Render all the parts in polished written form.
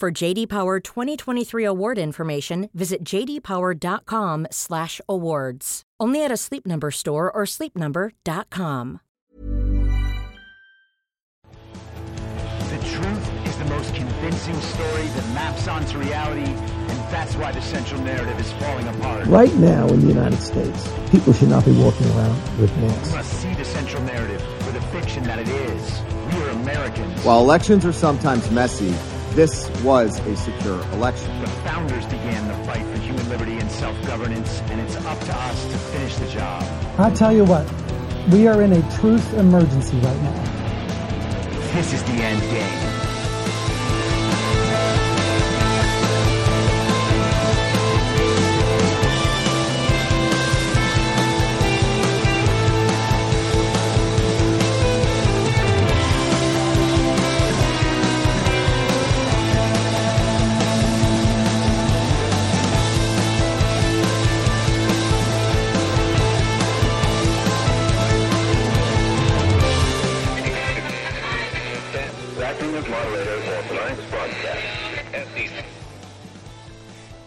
For JD Power 2023 award information, visit jdpower.com/awards. Only at a Sleep Number store or sleepnumber.com. The truth is the most convincing story that maps onto reality, and that's why the central narrative is falling apart. Right now in the United States, people should not be walking around with masks. You must see the central narrative for the fiction that it is. We are Americans. While elections are sometimes messy, this was a secure election. The founders began the fight for human liberty and self-governance, and it's up to us to finish the job. I tell you what, we are in a truth emergency right now. This is the end game.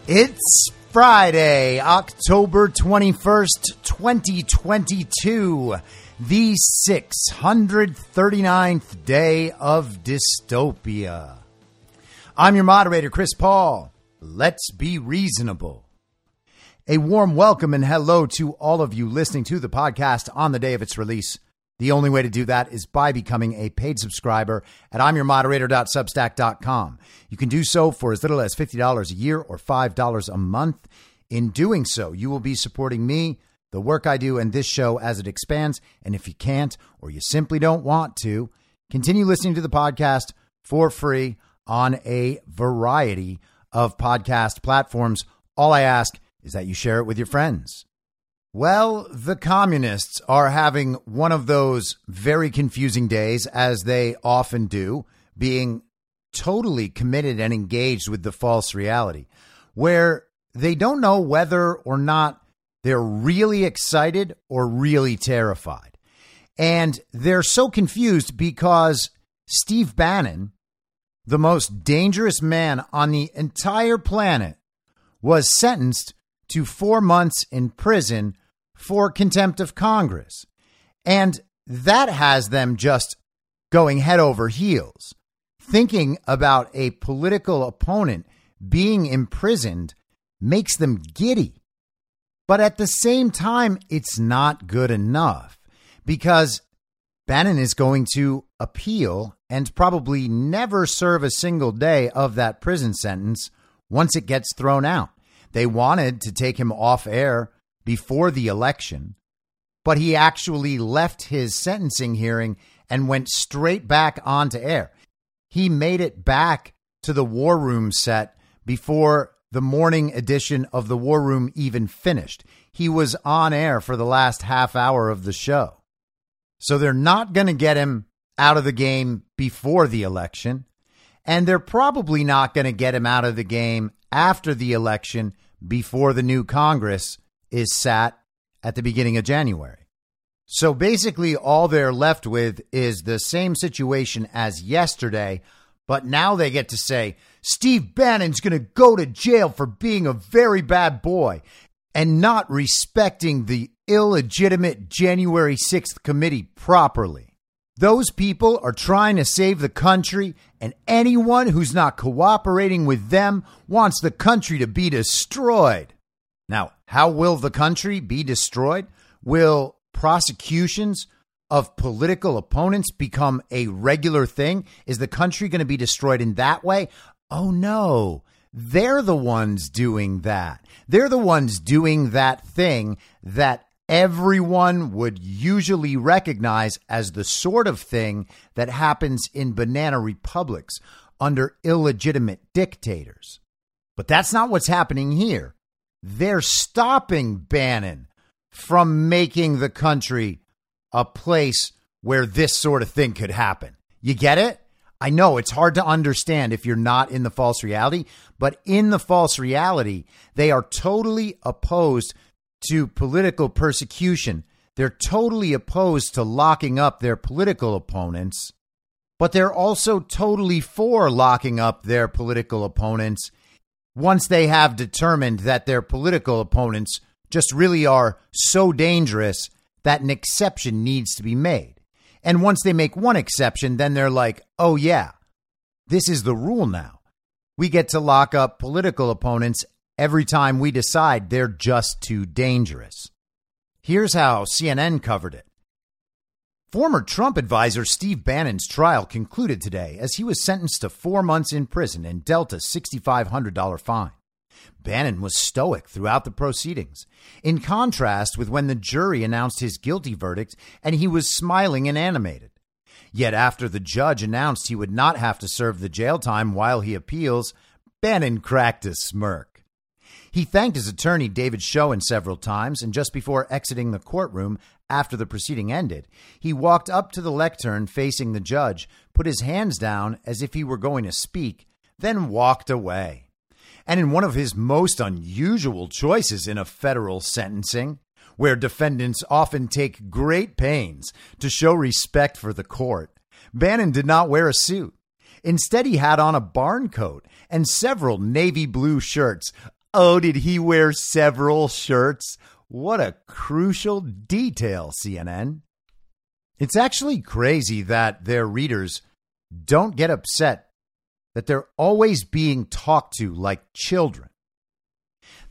It's Friday, October 21st, 2022, the 639th day of dystopia. I'm your moderator, Chris Paul. Let's be reasonable. A warm welcome and hello to all of you listening to the podcast on the day of its release. The only way to do that is by becoming a paid subscriber at imyourmoderator.substack.com. You can do so for as little as $50 a year or $5 a month. In doing so, you will be supporting me, the work I do, and this show as it expands. And if you can't, or you simply don't want to, continue listening to the podcast for free on a variety of podcast platforms. All I ask is that you share it with your friends. Well, the communists are having one of those very confusing days, as they often do, being totally committed and engaged with the false reality, where they don't know whether or not they're really excited or really terrified. And they're so confused because Steve Bannon, the most dangerous man on the entire planet, was sentenced to 4 months in prison for contempt of Congress. And that has them just going head over heels, thinking about a political opponent being imprisoned makes them giddy. But at the same time, it's not good enough, because Bannon is going to appeal and probably never serve a single day of that prison sentence once it gets thrown out. They wanted to take him off air before the election, but he actually left his sentencing hearing and went straight back onto air. He made it back to the War Room set before the morning edition of the War Room even finished. He was on air for the last half hour of the show. So they're not going to get him out of the game before the election, and they're probably not going to get him out of the game after the election, before the new Congress is sat at the beginning of January. So basically all they're left with is the same situation as yesterday, But now they get to say, Steve Bannon's going to go to jail for being a very bad boy and not respecting the illegitimate January 6th committee properly. Those people are trying to save the country, and anyone who's not cooperating with them wants the country to be destroyed. Now, how will the country be destroyed? Will prosecutions of political opponents become a regular thing? Is the country going to be destroyed in that way? Oh, no. They're the ones doing that. They're the ones doing that thing that everyone would usually recognize as the sort of thing that happens in banana republics under illegitimate dictators. But that's not what's happening here. They're stopping Bannon from making the country a place where this sort of thing could happen. You get it? I know it's hard to understand if you're not in the false reality, but in the false reality, they are totally opposed to political persecution. They're totally opposed to locking up their political opponents, but they're also totally for locking up their political opponents once they have determined that their political opponents just really are so dangerous that an exception needs to be made. And once they make one exception, then they're like, oh, yeah, this is the rule now. We get to lock up political opponents every time we decide they're just too dangerous. Here's how CNN covered it. Former Trump advisor Steve Bannon's trial concluded today as he was sentenced to 4 months in prison and dealt a $6,500 fine. Bannon was stoic throughout the proceedings, in contrast with when the jury announced his guilty verdict, and he was smiling and animated. Yet after the judge announced he would not have to serve the jail time while he appeals, Bannon cracked a smirk. He thanked his attorney, David Schoen, several times, and just before exiting the courtroom after the proceeding ended, he walked up to the lectern facing the judge, put his hands down as if he were going to speak, then walked away. And in one of his most unusual choices in a federal sentencing, where defendants often take great pains to show respect for the court, Bannon did not wear a suit. Instead, he had on a barn coat and several navy blue shirts. Oh, did he wear several shirts? What a crucial detail, CNN. It's actually crazy that their readers don't get upset that they're always being talked to like children.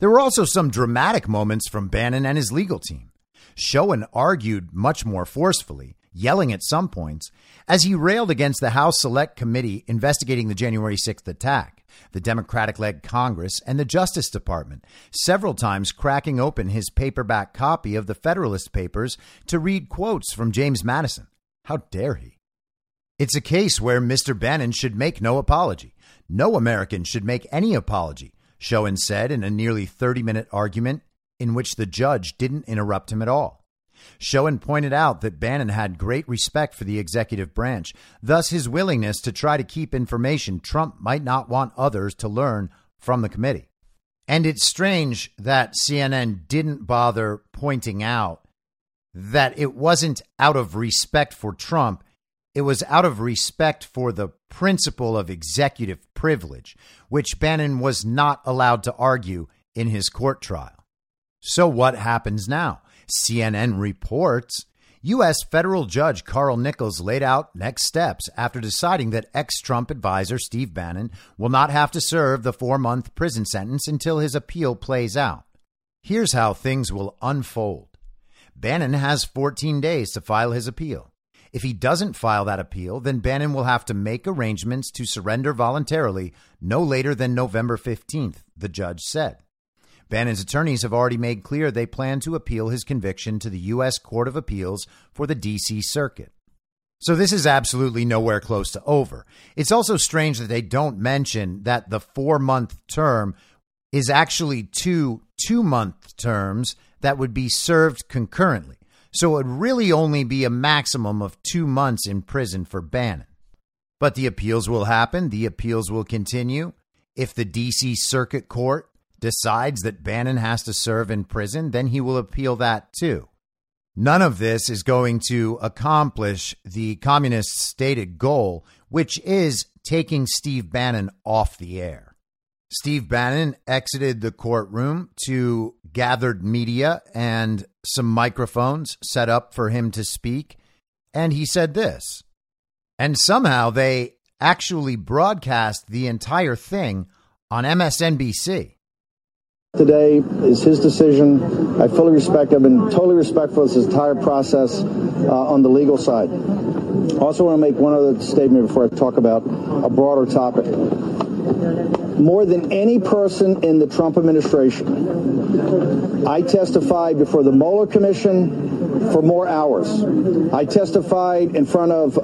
There were also some dramatic moments from Bannon and his legal team. Schoen argued much more forcefully, yelling at some points, as he railed against the House Select Committee investigating the January 6th attack, the Democratic-led Congress, and the Justice Department, several times cracking open his paperback copy of the Federalist Papers to read quotes from James Madison. How dare he? It's a case where Mr. Bannon should make no apology. No American should make any apology, Schoen said in a nearly 30-minute argument in which the judge didn't interrupt him at all. Schoen pointed out that Bannon had great respect for the executive branch, thus his willingness to try to keep information Trump might not want others to learn from the committee. And it's strange that CNN didn't bother pointing out that it wasn't out of respect for Trump. It was out of respect for the principle of executive privilege, which Bannon was not allowed to argue in his court trial. So what happens now? CNN reports U.S. federal judge Carl Nichols laid out next steps after deciding that ex-Trump advisor Steve Bannon will not have to serve the 4-month prison sentence until his appeal plays out. Here's how things will unfold. Bannon has 14 days to file his appeal. If he doesn't file that appeal, then Bannon will have to make arrangements to surrender voluntarily no later than November 15th, the judge said. Bannon's attorneys have already made clear they plan to appeal his conviction to the U.S. Court of Appeals for the D.C. Circuit. So this is absolutely nowhere close to over. It's also strange that they don't mention that the 4-month term is actually two 2-month terms that would be served concurrently. So it would really only be a maximum of 2 months in prison for Bannon. But the appeals will happen. The appeals will continue. If the D.C. Circuit Court decides that Bannon has to serve in prison, then he will appeal that too. None of this is going to accomplish the communists' stated goal, which is taking Steve Bannon off the air. Steve Bannon exited the courtroom to gathered media and some microphones set up for him to speak. And he said this, and somehow they actually broadcast the entire thing on MSNBC. Today is his decision. I fully respect. I've been totally respectful of this entire process on the legal side. Also want to make one other statement before I talk about a broader topic. More than any person in the Trump administration, I testified before the Mueller Commission for more hours. I testified in front of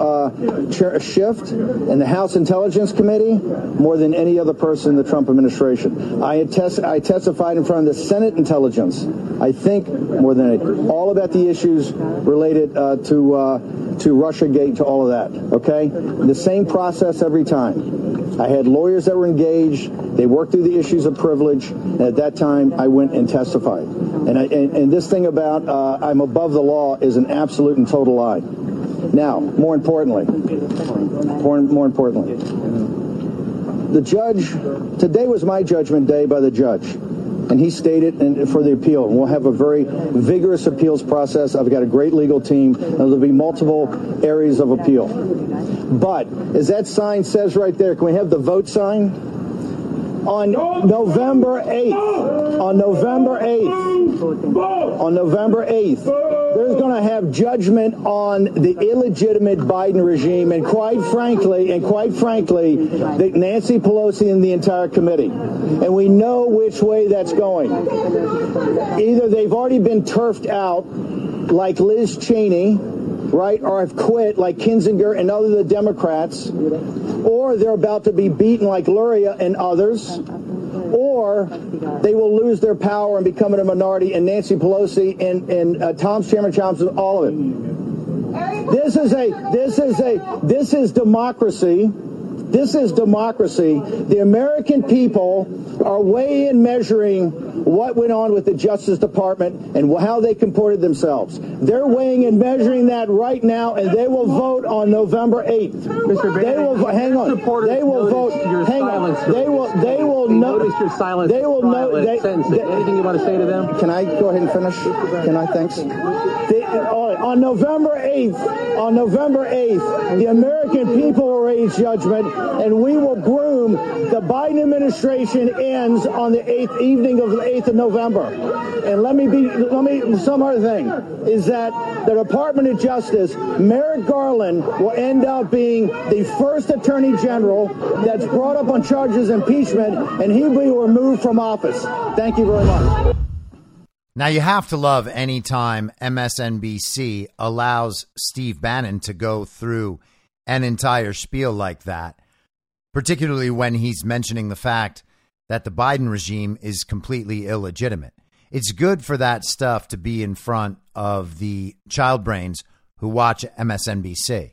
Chair Schiff and the House Intelligence Committee more than any other person in the Trump administration. I testified in front of the Senate Intelligence, I think, more than any. All about the issues related to Russiagate, to all of that, okay? The same process every time. I had lawyers that were engaged. They worked through the issues of privilege. And at that time, I went and testified. And this thing about I'm above the law is an absolute and total lie. Now, more importantly, the judge, today was my judgment day by the judge. And he stated for the appeal. We'll have a very vigorous appeals process. I've got a great legal team. And there'll be multiple areas of appeal. But as that sign says right there, can we have the vote sign? On November 8th, there's going to have judgment on the illegitimate Biden regime. And quite frankly, Nancy Pelosi and the entire committee. And we know which way that's going. Either they've already been turfed out like Liz Cheney, right, or have quit like Kinzinger and other the Democrats, or they're about to be beaten like Luria and others, or they will lose their power and become a minority, and Nancy Pelosi and Chairman Thompson, all of it. This is democracy. This is democracy. The American people are weighing and measuring what went on with the Justice Department and how they comported themselves. They're weighing and measuring that right now, and they will vote on November 8th. Mr. Bannon, Anything you want to say to them? Can I go ahead and finish? Can I? Thanks. On November 8th, the American people will raise judgment. And we will groom the Biden administration ends on the evening of the 8th of November. And some other thing is that the Department of Justice, Merrick Garland, will end up being the first attorney general that's brought up on charges of impeachment, and he'll be removed from office. Thank you very much. Now, you have to love any time MSNBC allows Steve Bannon to go through an entire spiel like that, particularly when he's mentioning the fact that the Biden regime is completely illegitimate. It's good for that stuff to be in front of the child brains who watch MSNBC.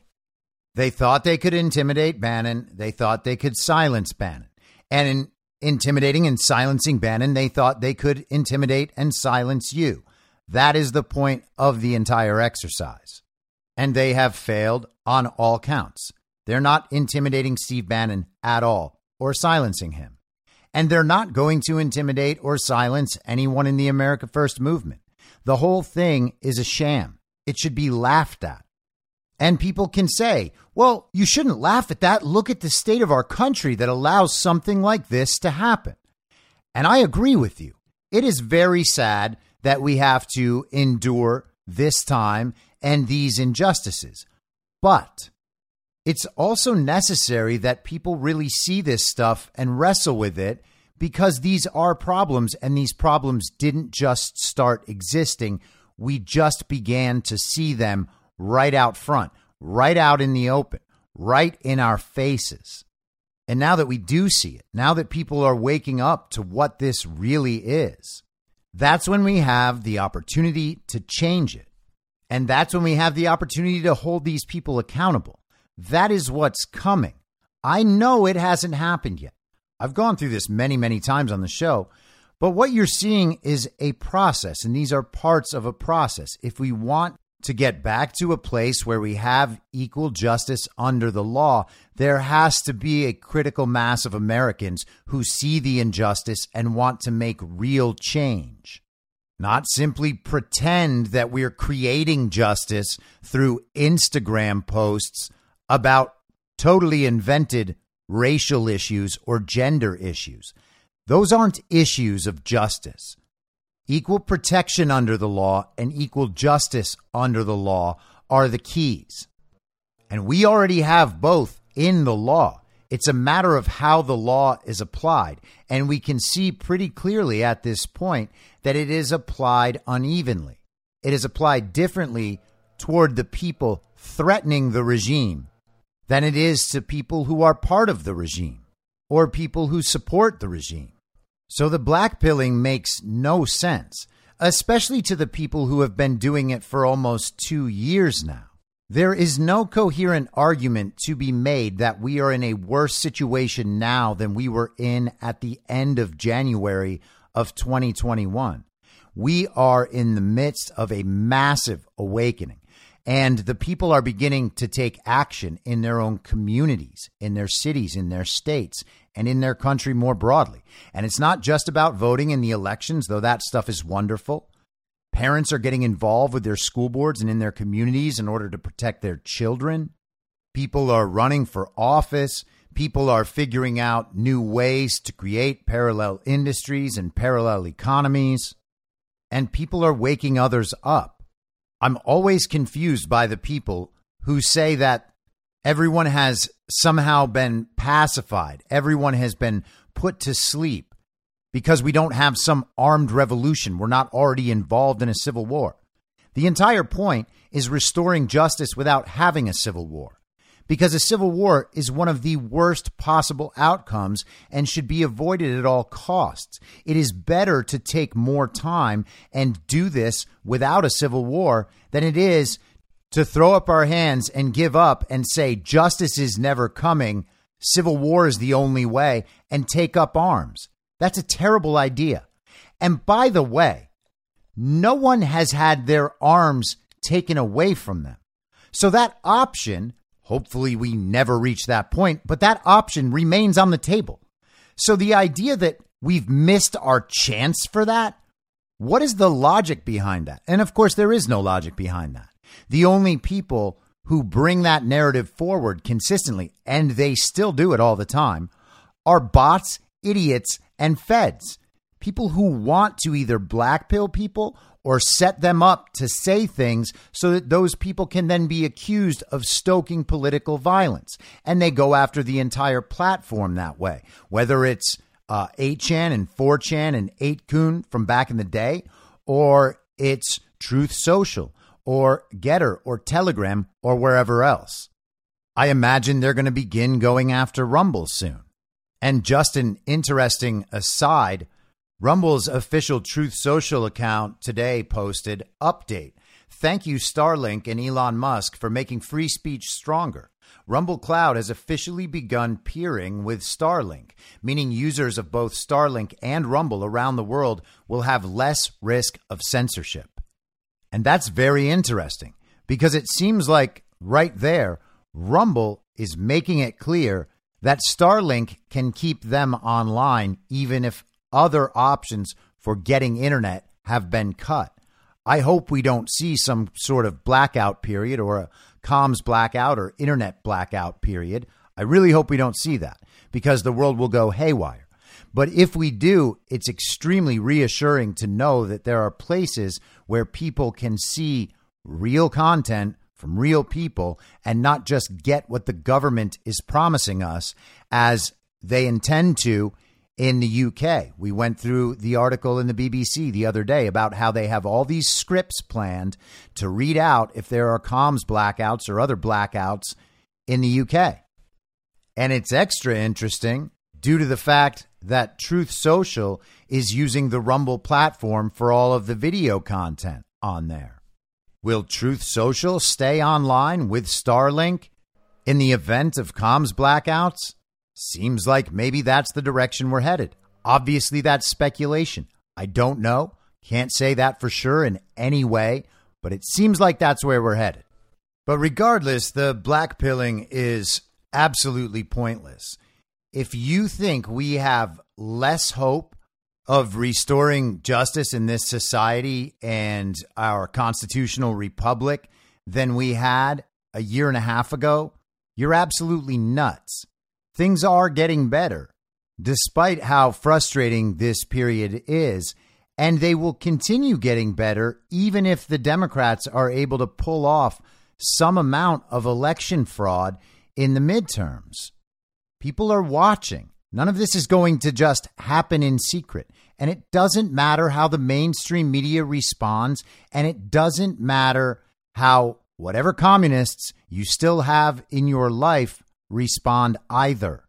They thought they could intimidate Bannon. They thought they could silence Bannon. And in intimidating and silencing Bannon, they thought they could intimidate and silence you. That is the point of the entire exercise. And they have failed on all counts. They're not intimidating Steve Bannon at all or silencing him. And they're not going to intimidate or silence anyone in the America First movement. The whole thing is a sham. It should be laughed at. And people can say, well, you shouldn't laugh at that. Look at the state of our country that allows something like this to happen. And I agree with you. It is very sad that we have to endure this time and these injustices. But it's also necessary that people really see this stuff and wrestle with it, because these are problems, and these problems didn't just start existing. We just began to see them right out front, right out in the open, right in our faces. And now that we do see it, now that people are waking up to what this really is, that's when we have the opportunity to change it. And that's when we have the opportunity to hold these people accountable. That is what's coming. I know it hasn't happened yet. I've gone through this many, many times on the show, But what you're seeing is a process, and these are parts of a process. If we want to get back to a place where we have equal justice under the law, there has to be a critical mass of Americans who see the injustice and want to make real change, not simply pretend that we're creating justice through Instagram posts about totally invented racial issues or gender issues. Those aren't issues of justice. Equal protection under the law and equal justice under the law are the keys. And we already have both in the law. It's a matter of how the law is applied. And we can see pretty clearly at this point that it is applied unevenly. It is applied differently toward the people threatening the regime than it is to people who are part of the regime or people who support the regime. So the blackpilling makes no sense, especially to the people who have been doing it for almost 2 years now. There is no coherent argument to be made that we are in a worse situation now than we were in at the end of January of 2021. We are in the midst of a massive awakening, and the people are beginning to take action in their own communities, in their cities, in their states, and in their country more broadly. And it's not just about voting in the elections, though that stuff is wonderful. Parents are getting involved with their school boards and in their communities in order to protect their children. People are running for office. People are figuring out new ways to create parallel industries and parallel economies. And people are waking others up. I'm always confused by the people who say that everyone has somehow been pacified. Everyone has been put to sleep because we don't have some armed revolution. We're not already involved in a civil war. The entire point is restoring justice without having a civil war, because a civil war is one of the worst possible outcomes and should be avoided at all costs. It is better to take more time and do this without a civil war than it is to throw up our hands and give up and say justice is never coming, civil war is the only way, and take up arms. That's a terrible idea. And by the way, no one has had their arms taken away from them. So that option, hopefully we never reach that point, but that option remains on the table. So the idea that we've missed our chance for that, what is the logic behind that? And of course, there is no logic behind that. The only people who bring that narrative forward consistently, and they still do it all the time, are bots, idiots, and feds. People who want to either blackpill people or set them up to say things so that those people can then be accused of stoking political violence. And they go after the entire platform that way, whether it's 8chan and 4chan and 8kun from back in the day, or it's Truth Social, or Gettr, or Telegram, or wherever else. I imagine they're going to begin going after Rumble soon. And just an interesting aside, Rumble's official Truth Social account today posted, "Update. Thank you, Starlink and Elon Musk, for making free speech stronger. Rumble Cloud has officially begun peering with Starlink, meaning users of both Starlink and Rumble around the world will have less risk of censorship." And that's very interesting, because it seems like right there, Rumble is making it clear that Starlink can keep them online, even if other options for getting internet have been cut. I hope we don't see some sort of blackout period or a comms blackout or internet blackout period. I really hope we don't see that, because the world will go haywire. But if we do, it's extremely reassuring to know that there are places where people can see real content from real people and not just get what the government is promising us as they intend to in the UK. We went through the article in the BBC the other day about how they have all these scripts planned to read out if there are comms blackouts or other blackouts in the UK. And it's extra interesting due to the fact that Truth Social is using the Rumble platform for all of the video content on there. Will Truth Social stay online with Starlink in the event of comms blackouts? Seems like maybe that's the direction we're headed. Obviously, that's speculation. I don't know. Can't say that for sure in any way, but it seems like that's where we're headed. But regardless, the blackpilling is absolutely pointless. If you think we have less hope of restoring justice in this society and our constitutional republic than we had a year and a half ago, you're absolutely nuts. Things are getting better, despite how frustrating this period is, and they will continue getting better even if the Democrats are able to pull off some amount of election fraud in the midterms. People are watching. None of this is going to just happen in secret. And it doesn't matter how the mainstream media responds. And it doesn't matter how whatever communists you still have in your life respond either.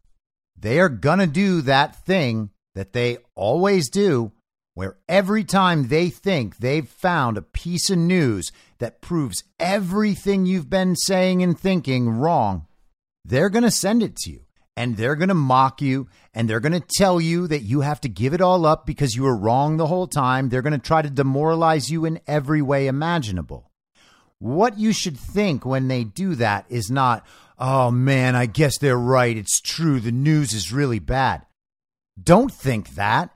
They are going to do that thing that they always do, where every time they think they've found a piece of news that proves everything you've been saying and thinking wrong, they're going to send it to you. And they're going to mock you, and they're going to tell you that you have to give it all up because you were wrong the whole time. They're going to try to demoralize you in every way imaginable. What you should think when they do that is not, oh man, I guess they're right. It's true. The news is really bad. Don't think that.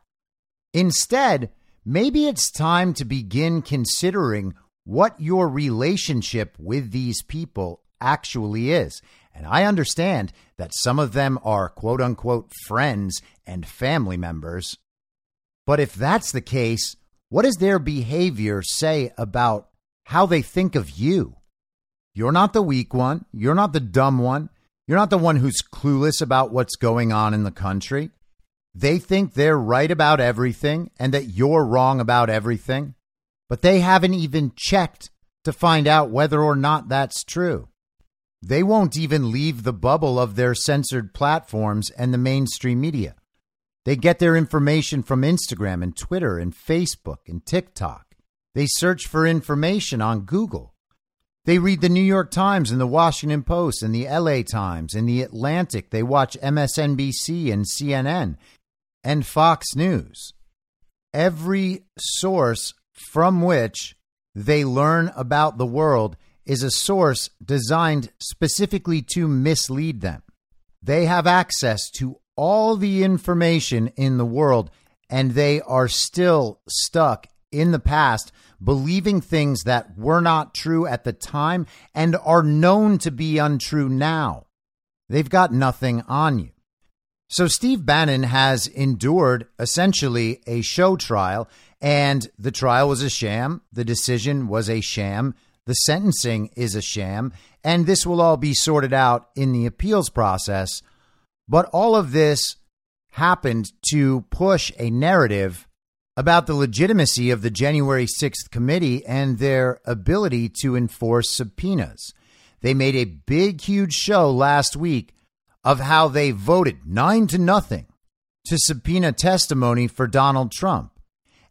Instead, maybe it's time to begin considering what your relationship with these people actually is. And I understand that some of them are quote unquote friends and family members. But if that's the case, what does their behavior say about how they think of you? You're not the weak one. You're not the dumb one. You're not the one who's clueless about what's going on in the country. They think they're right about everything and that you're wrong about everything, but they haven't even checked to find out whether or not that's true. They won't even leave the bubble of their censored platforms and the mainstream media. They get their information from Instagram and Twitter and Facebook and TikTok. They search for information on Google. They read the New York Times and the Washington Post and the LA Times and the Atlantic. They watch MSNBC and CNN and Fox News. Every source from which they learn about the world is a source designed specifically to mislead them. They have access to all the information in the world, and they are still stuck in the past, believing things that were not true at the time and are known to be untrue now. They've got nothing on you. So Steve Bannon has endured essentially a show trial, and the trial was a sham. The decision was a sham. The sentencing is a sham, and this will all be sorted out in the appeals process. But all of this happened to push a narrative about the legitimacy of the January 6th committee and their ability to enforce subpoenas. They made a big, huge show last week of how they voted 9-0 to subpoena testimony for Donald Trump.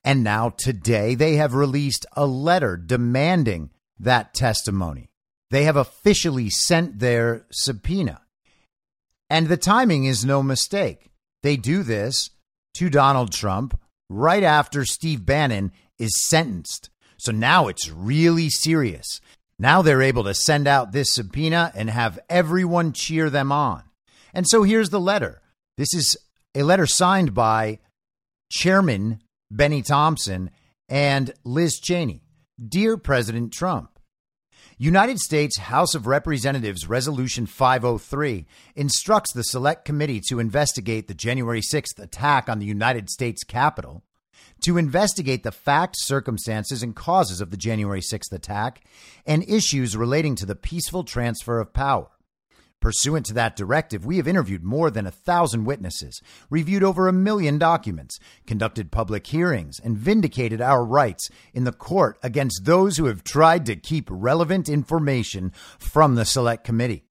And now today they have released a letter demanding that testimony. They have officially sent their subpoena. And the timing is no mistake. They do this to Donald Trump right after Steve Bannon is sentenced. So now it's really serious. Now they're able to send out this subpoena and have everyone cheer them on. And so here's the letter. This is a letter signed by Chairman Benny Thompson and Liz Cheney. Dear President Trump, United States House of Representatives Resolution 503 instructs the Select Committee to investigate the January 6th attack on the United States Capitol, to investigate the facts, circumstances, and causes of the January 6th attack and issues relating to the peaceful transfer of power. Pursuant to that directive, we have interviewed more than 1,000 witnesses, reviewed over 1 million documents, conducted public hearings, and vindicated our rights in the court against those who have tried to keep relevant information from the Select Committee.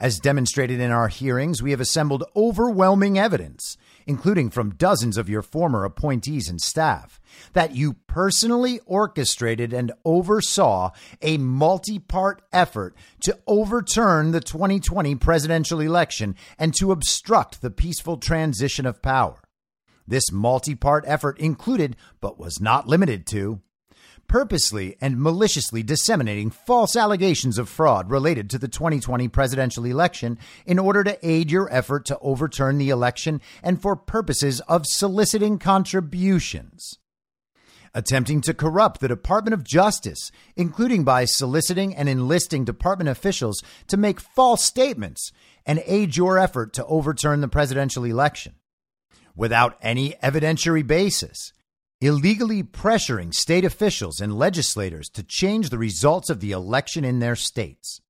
As demonstrated in our hearings, we have assembled overwhelming evidence, including from dozens of your former appointees and staff, that you personally orchestrated and oversaw a multi-part effort to overturn the 2020 presidential election and to obstruct the peaceful transition of power. This multi-part effort included, but was not limited to, purposely and maliciously disseminating false allegations of fraud related to the 2020 presidential election in order to aid your effort to overturn the election and for purposes of soliciting contributions. Attempting to corrupt the Department of Justice, including by soliciting and enlisting department officials to make false statements and aid your effort to overturn the presidential election. Without any evidentiary basis, illegally pressuring state officials and legislators to change the results of the election in their states,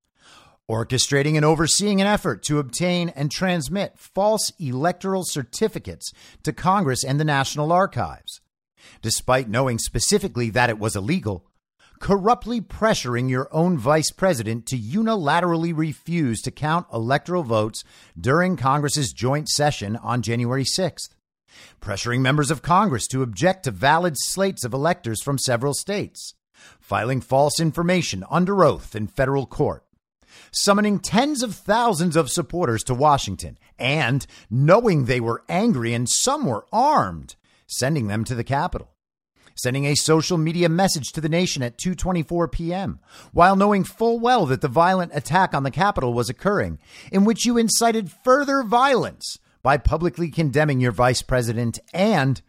orchestrating and overseeing an effort to obtain and transmit false electoral certificates to Congress and the National Archives, despite knowing specifically that it was illegal, corruptly pressuring your own vice president to unilaterally refuse to count electoral votes during Congress's joint session on January 6th. Pressuring members of Congress to object to valid slates of electors from several states, filing false information under oath in federal court, summoning tens of thousands of supporters to Washington, and knowing they were angry and some were armed, sending them to the Capitol. Sending a social media message to the nation at 2:24 p.m., while knowing full well that the violent attack on the Capitol was occurring, in which you incited further violence by publicly condemning your vice president and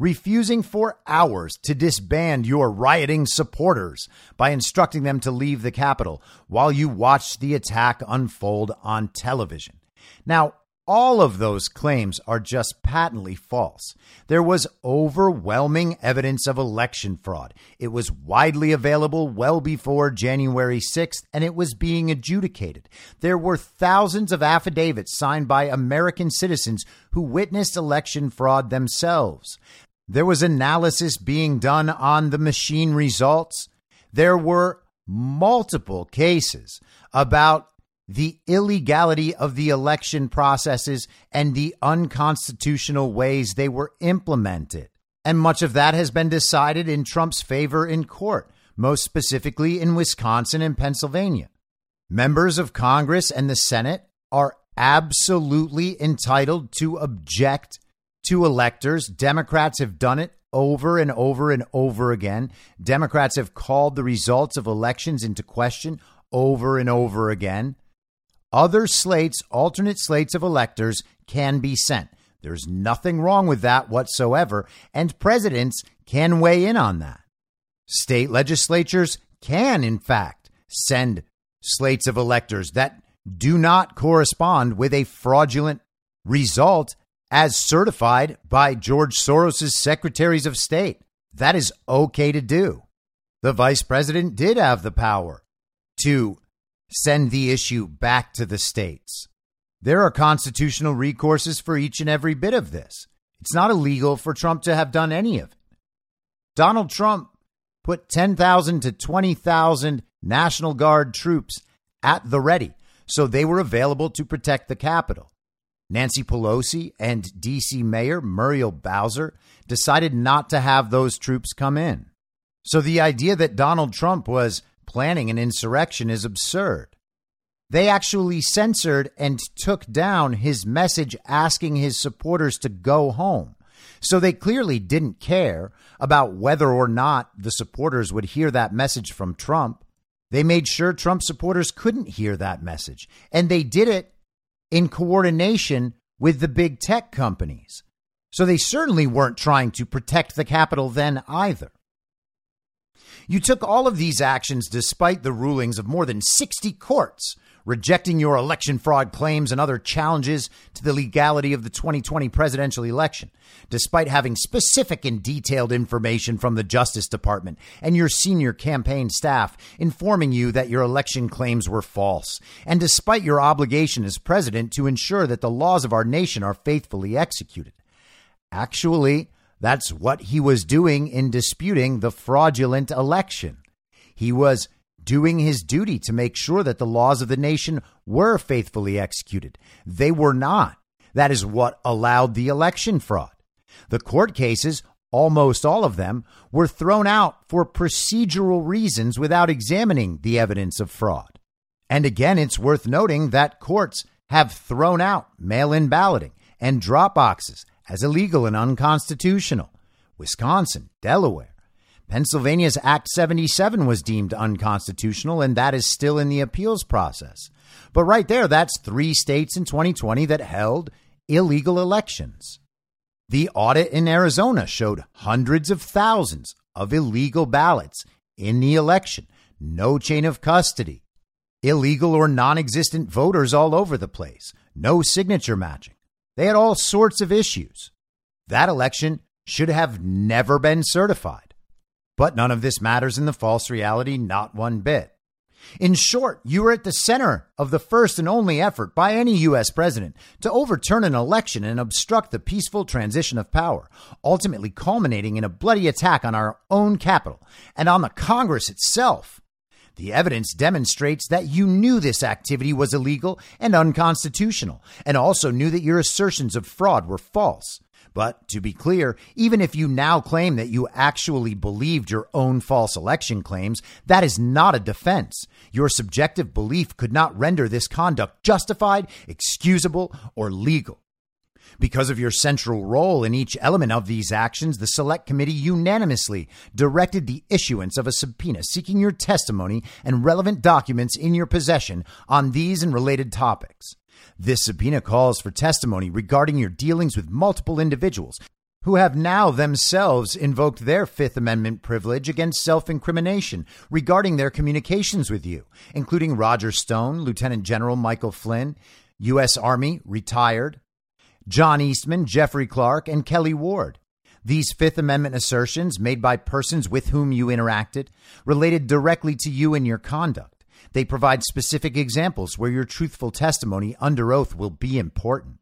refusing for hours to disband your rioting supporters by instructing them to leave the Capitol while you watched the attack unfold on television. Now, all of those claims are just patently false. There was overwhelming evidence of election fraud. It was widely available well before January 6th, and it was being adjudicated. There were thousands of affidavits signed by American citizens who witnessed election fraud themselves. There was analysis being done on the machine results. There were multiple cases about the illegality of the election processes and the unconstitutional ways they were implemented. And much of that has been decided in Trump's favor in court, most specifically in Wisconsin and Pennsylvania. Members of Congress and the Senate are absolutely entitled to object to electors. Democrats have done it over and over and over again. Democrats have called the results of elections into question over and over again. Other slates, alternate slates of electors can be sent. There's nothing wrong with that whatsoever. And presidents can weigh in on that. State legislatures can, in fact, send slates of electors that do not correspond with a fraudulent result as certified by George Soros's secretaries of state. That is okay to do. The vice president did have the power to send the issue back to the states. There are constitutional recourses for each and every bit of this. It's not illegal for Trump to have done any of it. Donald Trump put 10,000 to 20,000 National Guard troops at the ready, so they were available to protect the Capitol. Nancy Pelosi and D.C. Mayor Muriel Bowser decided not to have those troops come in. So the idea that Donald Trump was planning an insurrection is absurd. They actually censored and took down his message asking his supporters to go home. So they clearly didn't care about whether or not the supporters would hear that message from Trump. They made sure Trump supporters couldn't hear that message. And they did it in coordination with the big tech companies. So they certainly weren't trying to protect the Capitol then either. You took all of these actions despite the rulings of more than 60 courts rejecting your election fraud claims and other challenges to the legality of the 2020 presidential election, despite having specific and detailed information from the Justice Department and your senior campaign staff informing you that your election claims were false, and despite your obligation as president to ensure that the laws of our nation are faithfully executed. Actually, that's what he was doing in disputing the fraudulent election. He was doing his duty to make sure that the laws of the nation were faithfully executed. They were not. That is what allowed the election fraud. The court cases, almost all of them, were thrown out for procedural reasons without examining the evidence of fraud. And again, it's worth noting that courts have thrown out mail-in balloting and drop boxes as illegal and unconstitutional. Wisconsin, Delaware, Pennsylvania's Act 77 was deemed unconstitutional, and that is still in the appeals process. But right there, that's three states in 2020 that held illegal elections. The audit in Arizona showed hundreds of thousands of illegal ballots in the election. No chain of custody. Illegal or non-existent voters all over the place. No signature matching. They had all sorts of issues. That election should have never been certified. But none of this matters in the false reality, not one bit. In short, you were at the center of the first and only effort by any U.S. president to overturn an election and obstruct the peaceful transition of power, ultimately culminating in a bloody attack on our own capital and on the Congress itself. The evidence demonstrates that you knew this activity was illegal and unconstitutional, and also knew that your assertions of fraud were false. But to be clear, even if you now claim that you actually believed your own false election claims, that is not a defense. Your subjective belief could not render this conduct justified, excusable, or legal. Because of your central role in each element of these actions, the Select Committee unanimously directed the issuance of a subpoena seeking your testimony and relevant documents in your possession on these and related topics. This subpoena calls for testimony regarding your dealings with multiple individuals who have now themselves invoked their Fifth Amendment privilege against self-incrimination regarding their communications with you, including Roger Stone, Lieutenant General Michael Flynn, U.S. Army, retired, John Eastman, Jeffrey Clark, and Kelly Ward. These Fifth Amendment assertions made by persons with whom you interacted related directly to you and your conduct. They provide specific examples where your truthful testimony under oath will be important.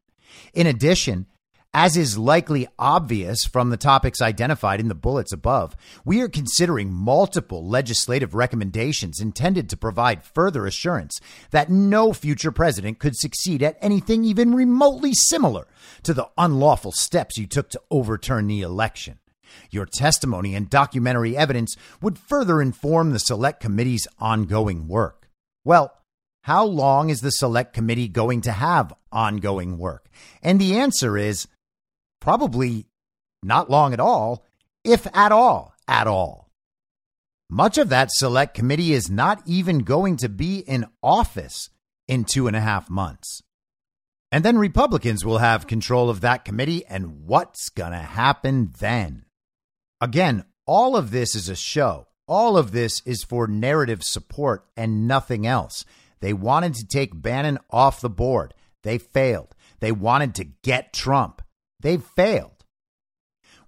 In addition, as is likely obvious from the topics identified in the bullets above, we are considering multiple legislative recommendations intended to provide further assurance that no future president could succeed at anything even remotely similar to the unlawful steps you took to overturn the election. Your testimony and documentary evidence would further inform the Select Committee's ongoing work. Well, how long is the Select Committee going to have ongoing work? And the answer is, probably not long at all, if at all, at all. Much of that Select Committee is not even going to be in office in 2.5 months. And then Republicans will have control of that committee, and what's going to happen then? Again, all of this is a show. All of this is for narrative support and nothing else. They wanted to take Bannon off the board. They failed. They wanted to get Trump. They've failed.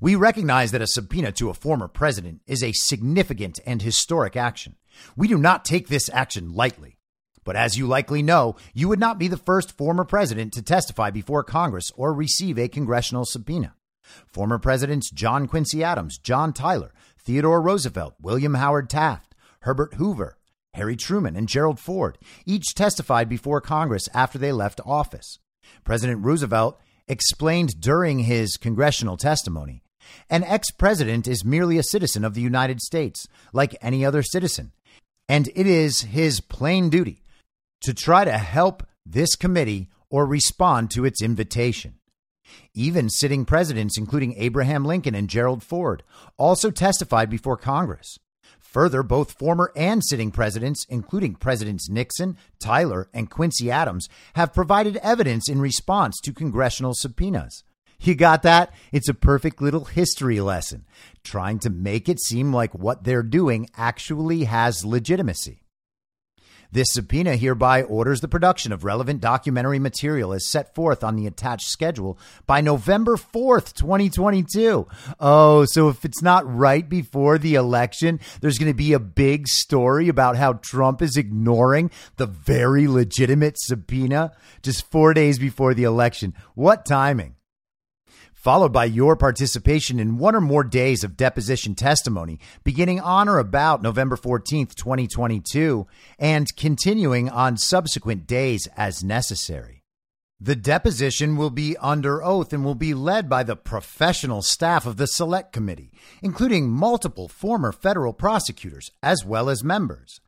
We recognize that a subpoena to a former president is a significant and historic action. We do not take this action lightly. But as you likely know, you would not be the first former president to testify before Congress or receive a congressional subpoena. Former presidents John Quincy Adams, John Tyler, Theodore Roosevelt, William Howard Taft, Herbert Hoover, Harry Truman, and Gerald Ford each testified before Congress after they left office. President Roosevelt explained during his congressional testimony, an ex-president is merely a citizen of the United States, like any other citizen, and it is his plain duty to try to help this committee or respond to its invitation. Even sitting presidents, including Abraham Lincoln and Gerald Ford, also testified before Congress. Further, both former and sitting presidents, including Presidents Nixon, Tyler, and Quincy Adams, have provided evidence in response to congressional subpoenas. You got that? It's a perfect little history lesson, trying to make it seem like what they're doing actually has legitimacy. This subpoena hereby orders the production of relevant documentary material as set forth on the attached schedule by November 4th, 2022. Oh, so if it's not right before the election, there's going to be a big story about how Trump is ignoring the very legitimate subpoena just 4 days before the election. What timing? Followed by your participation in one or more days of deposition testimony beginning on or about November 14th, 2022, and continuing on subsequent days as necessary. The deposition will be under oath and will be led by the professional staff of the Select Committee, including multiple former federal prosecutors as well as members.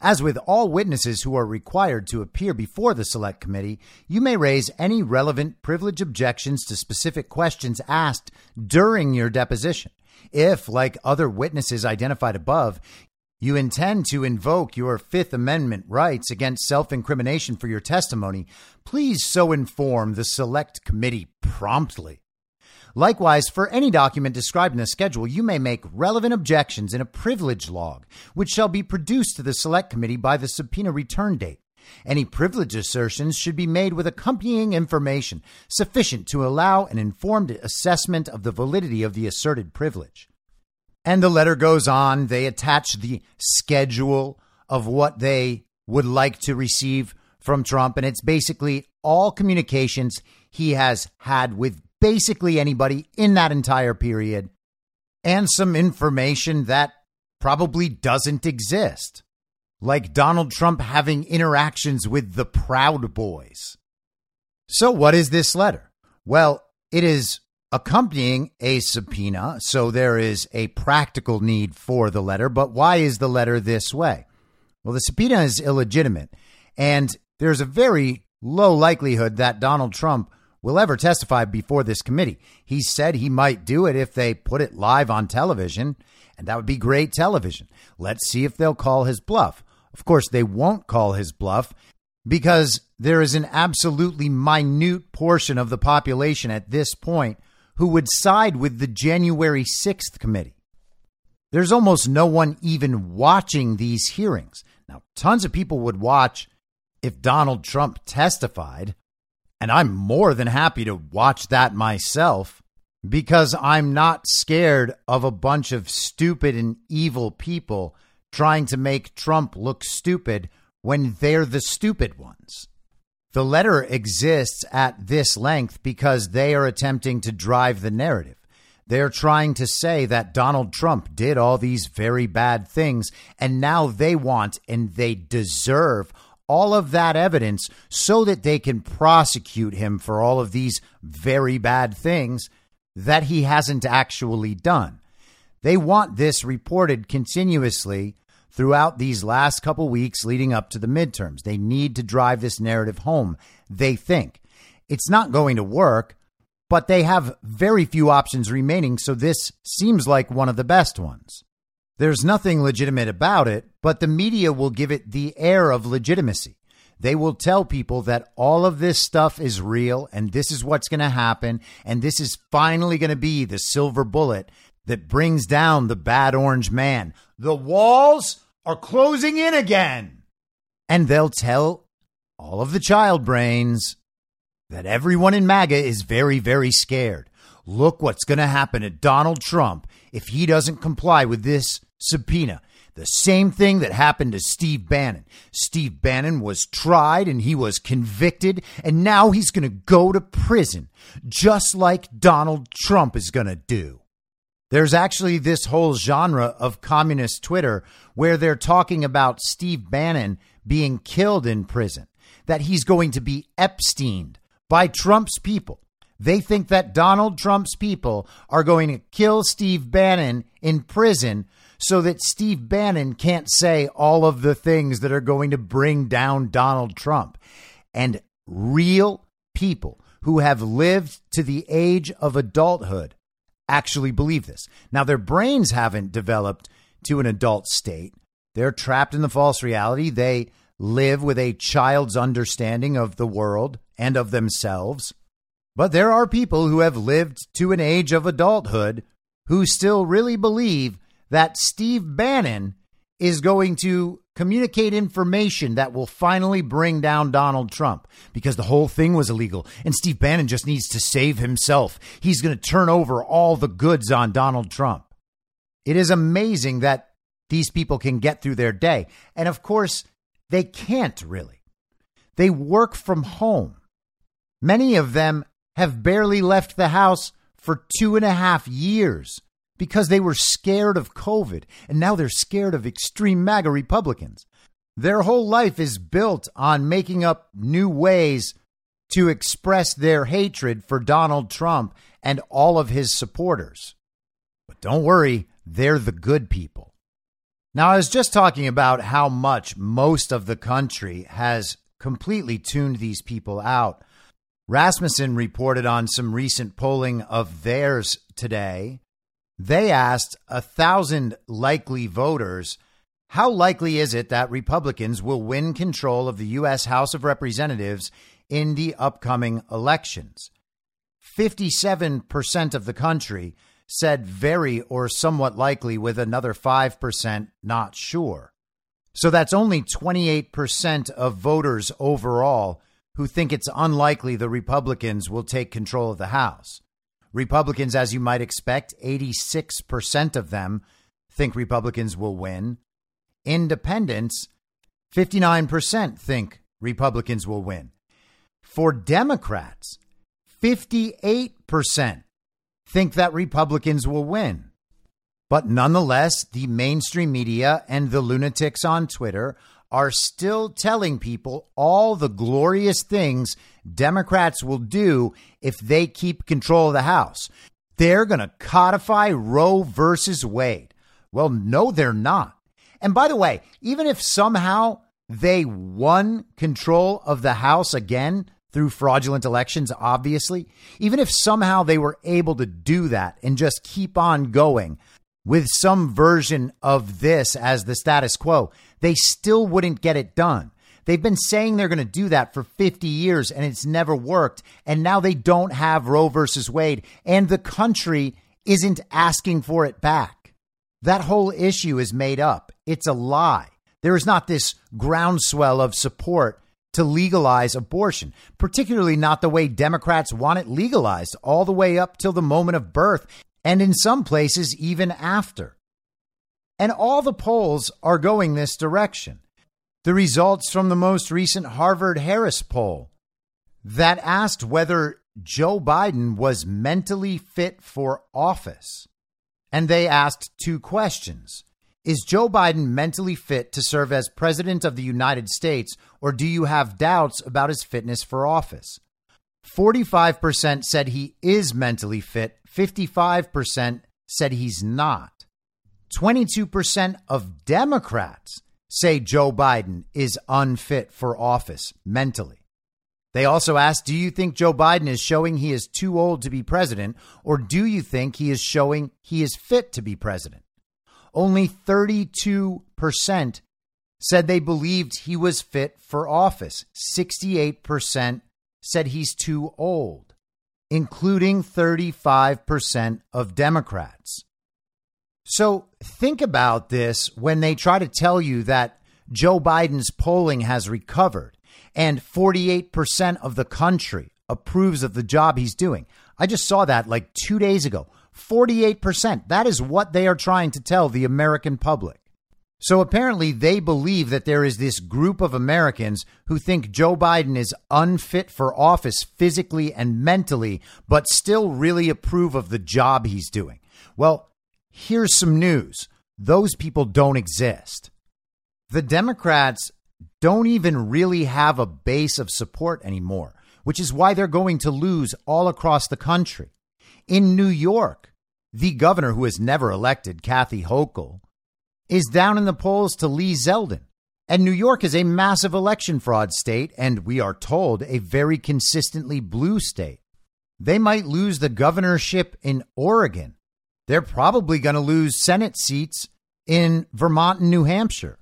As with all witnesses who are required to appear before the select committee, you may raise any relevant privilege objections to specific questions asked during your deposition. If, like other witnesses identified above, you intend to invoke your Fifth Amendment rights against self-incrimination for your testimony, please so inform the select committee promptly. Likewise, for any document described in the schedule, you may make relevant objections in a privilege log, which shall be produced to the select committee by the subpoena return date. Any privilege assertions should be made with accompanying information sufficient to allow an informed assessment of the validity of the asserted privilege. And the letter goes on. They attach the schedule of what they would like to receive from Trump. And it's basically all communications he has had with basically anybody in that entire period, and some information that probably doesn't exist, like Donald Trump having interactions with the Proud Boys. So what is this letter? Well, it is accompanying a subpoena, so there is a practical need for the letter. But why is the letter this way? Well, the subpoena is illegitimate, and there's a very low likelihood that Donald Trump will ever testify before this committee. He said he might do it if they put it live on television, and that would be great television. Let's see if they'll call his bluff. Of course, they won't call his bluff because there is an absolutely minute portion of the population at this point who would side with the January 6th committee. There's almost no one even watching these hearings. Now, tons of people would watch if Donald Trump testified. And I'm more than happy to watch that myself because I'm not scared of a bunch of stupid and evil people trying to make Trump look stupid when they're the stupid ones. The letter exists at this length because they are attempting to drive the narrative. They're trying to say that Donald Trump did all these very bad things, and now they want and they deserve all of that evidence so that they can prosecute him for all of these very bad things that he hasn't actually done. They want this reported continuously throughout these last couple weeks leading up to the midterms. They need to drive this narrative home. They think it's not going to work, but they have very few options remaining. So this seems like one of the best ones. There's nothing legitimate about it, but the media will give it the air of legitimacy. They will tell people that all of this stuff is real and this is what's going to happen. And this is finally going to be the silver bullet that brings down the bad orange man. The walls are closing in again. And they'll tell all of the child brains that everyone in MAGA is very, very scared. Look what's going to happen to Donald Trump if he doesn't comply with this subpoena. The same thing that happened to Steve Bannon. Steve Bannon was tried and he was convicted, and now he's going to go to prison, just like Donald Trump is going to do. There's actually this whole genre of communist Twitter where they're talking about Steve Bannon being killed in prison, that he's going to be Epsteined by Trump's people. They think that Donald Trump's people are going to kill Steve Bannon in prison so that Steve Bannon can't say all of the things that are going to bring down Donald Trump. And real people who have lived to the age of adulthood actually believe this. Now, their brains haven't developed to an adult state. They're trapped in the false reality. They live with a child's understanding of the world and of themselves. But there are people who have lived to an age of adulthood who still really believe that Steve Bannon is going to communicate information that will finally bring down Donald Trump because the whole thing was illegal and Steve Bannon just needs to save himself. He's going to turn over all the goods on Donald Trump. It is amazing that these people can get through their day. And of course, they can't really. They work from home. Many of them have barely left the house for 2.5 years because they were scared of COVID. And now they're scared of extreme MAGA Republicans. Their whole life is built on making up new ways to express their hatred for Donald Trump and all of his supporters. But don't worry, they're the good people. Now, I was just talking about how much most of the country has completely tuned these people out. Rasmussen reported on some recent polling of theirs today. They asked 1,000 likely voters, how likely is it that Republicans will win control of the U.S. House of Representatives in the upcoming elections? 57% of the country said very or somewhat likely, with another 5% not sure. So that's only 28% of voters overall who think it's unlikely the Republicans will take control of the House. Republicans, as you might expect, 86% of them think Republicans will win. Independents, 59% think Republicans will win. For Democrats, 58% think that Republicans will win. But nonetheless, the mainstream media and the lunatics on Twitter are still telling people all the glorious things Democrats will do if they keep control of the House. They're going to codify Roe versus Wade. Well, no, they're not. And by the way, even if somehow they won control of the House again through fraudulent elections, obviously, even if somehow they were able to do that and just keep on going with some version of this as the status quo, they still wouldn't get it done. They've been saying they're going to do that for 50 years and it's never worked. And now they don't have Roe versus Wade and the country isn't asking for it back. That whole issue is made up. It's a lie. There is not this groundswell of support to legalize abortion, particularly not the way Democrats want it legalized, all the way up till the moment of birth, and in some places even after. And all the polls are going this direction. The results from the most recent Harvard-Harris poll that asked whether Joe Biden was mentally fit for office. And they asked two questions. Is Joe Biden mentally fit to serve as president of the United States, or do you have doubts about his fitness for office? 45% said he is mentally fit. 55% said he's not. 22% of Democrats say Joe Biden is unfit for office mentally. They also asked, do you think Joe Biden is showing he is too old to be president, or do you think he is showing he is fit to be president? Only 32% said they believed he was fit for office. 68% said he's too old, including 35% of Democrats. So think about this when they try to tell you that Joe Biden's polling has recovered and 48% of the country approves of the job he's doing. I just saw that like 2 days ago. 48%. That is what they are trying to tell the American public. So apparently they believe that there is this group of Americans who think Joe Biden is unfit for office physically and mentally, but still really approve of the job he's doing. Well, here's some news. Those people don't exist. The Democrats don't even really have a base of support anymore, which is why they're going to lose all across the country. In New York, the governor who is never elected, Kathy Hochul, is down in the polls to Lee Zeldin. And New York is a massive election fraud state, and we are told a very consistently blue state. They might lose the governorship in Oregon. They're probably going to lose Senate seats in Vermont and New Hampshire.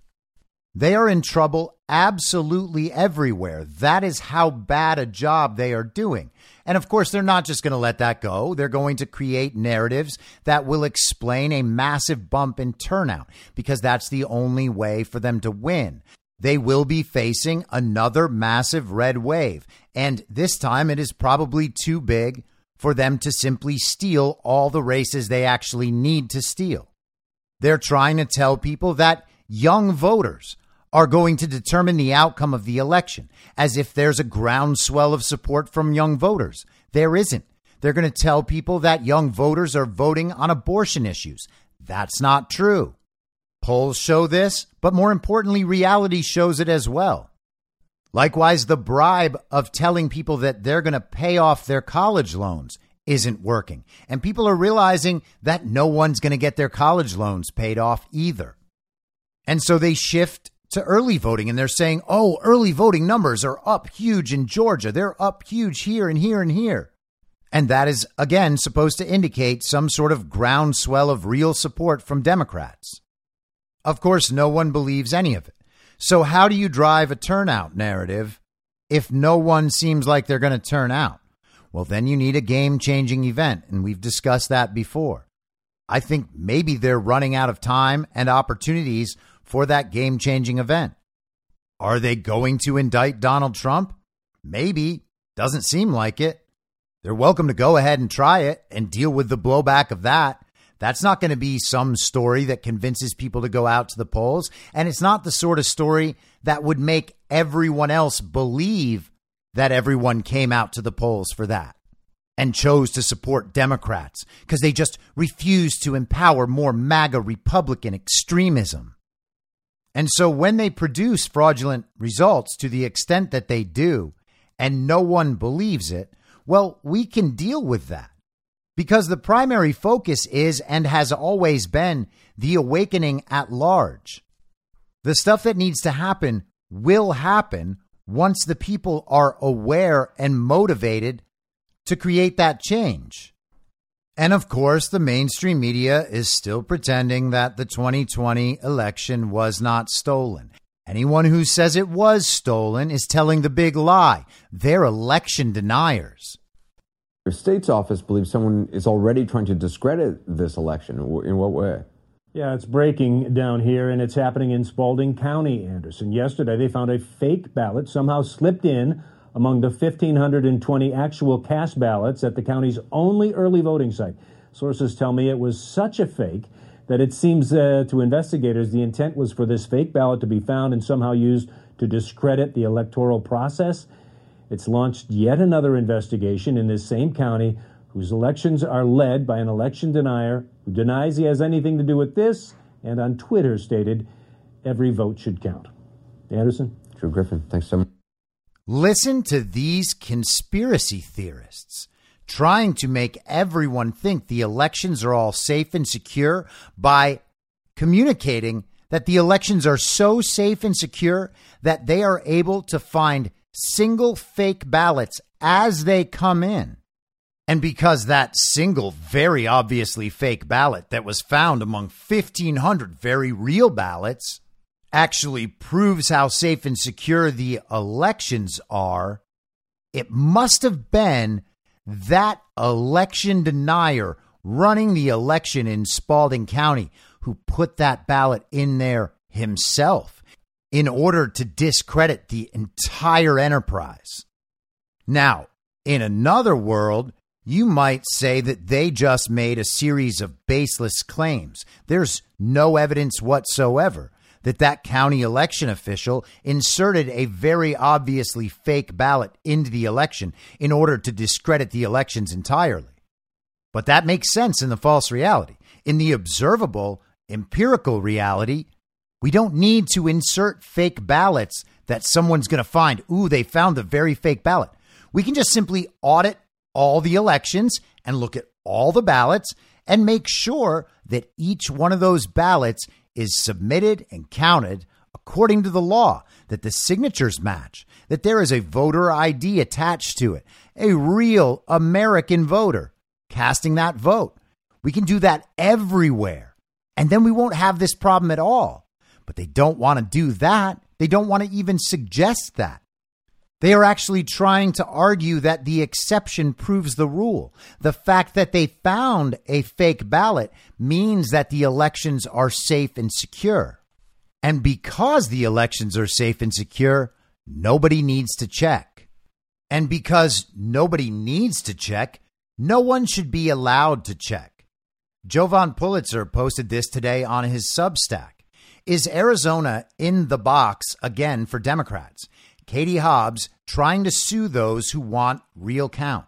They are in trouble absolutely everywhere. That is how bad a job they are doing. And of course, they're not just going to let that go. They're going to create narratives that will explain a massive bump in turnout because that's the only way for them to win. They will be facing another massive red wave. And this time it is probably too big for them to simply steal all the races they actually need to steal. They're trying to tell people that young voters are going to determine the outcome of the election, as if there's a groundswell of support from young voters. There isn't. They're going to tell people that young voters are voting on abortion issues. That's not true. Polls show this, but more importantly, reality shows it as well. Likewise, the bribe of telling people that they're going to pay off their college loans isn't working. And people are realizing that no one's going to get their college loans paid off either. And so they shift to early voting, and they're saying, oh, early voting numbers are up huge in Georgia. They're up huge here and here and here. And that is, again, supposed to indicate some sort of groundswell of real support from Democrats. Of course, no one believes any of it. So how do you drive a turnout narrative if no one seems like they're going to turn out? Well, then you need a game-changing event, and we've discussed that before. I think maybe they're running out of time and opportunities for that game-changing event. Are they going to indict Donald Trump? Maybe. Doesn't seem like it. They're welcome to go ahead and try it and deal with the blowback of that. That's not going to be some story that convinces people to go out to the polls. And it's not the sort of story that would make everyone else believe that everyone came out to the polls for that and chose to support Democrats because they just refuse to empower more MAGA Republican extremism. And so when they produce fraudulent results to the extent that they do and no one believes it, well, we can deal with that because the primary focus is and has always been the awakening at large. The stuff that needs to happen will happen once the people are aware and motivated to create that change. And of course, the mainstream media is still pretending that the 2020 election was not stolen. Anyone who says it was stolen is telling the big lie. They're election deniers. Your state's office believes someone is already trying to discredit this election. In what way? Yeah, it's breaking down here, and it's happening in Spalding County, Anderson. Yesterday, they found a fake ballot somehow slipped in among the 1,520 actual cast ballots at the county's only early voting site. Sources tell me it was such a fake that it seems to investigators the intent was for this fake ballot to be found and somehow used to discredit the electoral process. It's launched yet another investigation in this same county whose elections are led by an election denier who denies he has anything to do with this and on Twitter stated every vote should count. Anderson? Drew Griffin, thanks so much. Listen to these conspiracy theorists trying to make everyone think the elections are all safe and secure by communicating that the elections are so safe and secure that they are able to find single fake ballots as they come in. And because that single, very obviously fake ballot that was found among 1,500 very real ballots actually proves how safe and secure the elections are, it must have been that election denier running the election in Spalding County who put that ballot in there himself in order to discredit the entire enterprise. Now, in another world, you might say that they just made a series of baseless claims. There's no evidence whatsoever that that county election official inserted a very obviously fake ballot into the election in order to discredit the elections entirely. But that makes sense in the false reality. In the observable, empirical reality, we don't need to insert fake ballots that someone's going to find, ooh, they found the very fake ballot. We can just simply audit all the elections and look at all the ballots and make sure that each one of those ballots is submitted and counted according to the law, that the signatures match, that there is a voter ID attached to it, a real American voter casting that vote. We can do that everywhere, and then we won't have this problem at all. But they don't want to do that. They don't want to even suggest that. They are actually trying to argue that the exception proves the rule. The fact that they found a fake ballot means that the elections are safe and secure. And because the elections are safe and secure, nobody needs to check. And because nobody needs to check, no one should be allowed to check. Jovan Pulitzer posted this today on his Substack. Is Arizona in the box again for Democrats? Katie Hobbs trying to sue those who want real count.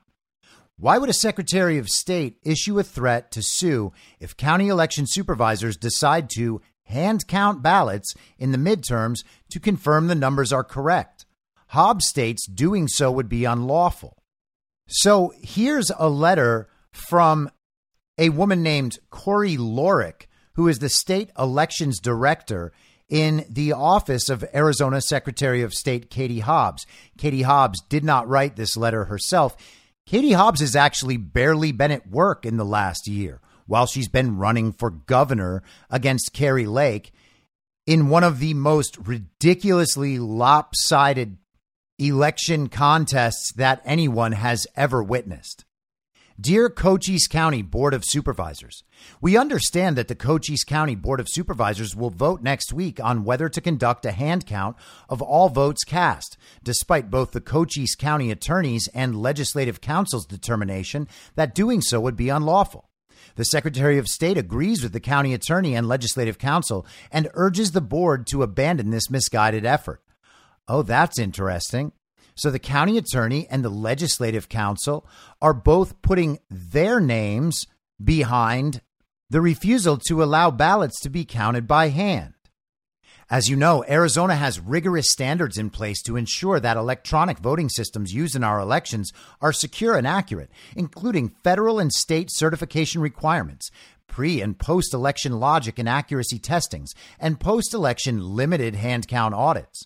Why would a Secretary of State issue a threat to sue if county election supervisors decide to hand count ballots in the midterms to confirm the numbers are correct? Hobbs states doing so would be unlawful. So here's a letter from a woman named Corey Lorick, who is the state elections director in the office of Arizona Secretary of State Katie Hobbs. Katie Hobbs did not write this letter herself. Katie Hobbs has actually barely been at work in the last year while she's been running for governor against Carrie Lake in one of the most ridiculously lopsided election contests that anyone has ever witnessed. Dear Cochise County Board of Supervisors, we understand that the Cochise County Board of Supervisors will vote next week on whether to conduct a hand count of all votes cast, despite both the Cochise County Attorney's and Legislative Council's determination that doing so would be unlawful. The Secretary of State agrees with the County Attorney and Legislative Council and urges the board to abandon this misguided effort. Oh, that's interesting. So the county attorney and the legislative council are both putting their names behind the refusal to allow ballots to be counted by hand. As you know, Arizona has rigorous standards in place to ensure that electronic voting systems used in our elections are secure and accurate, including federal and state certification requirements, pre- and post-election logic and accuracy testings, and post-election limited hand count audits.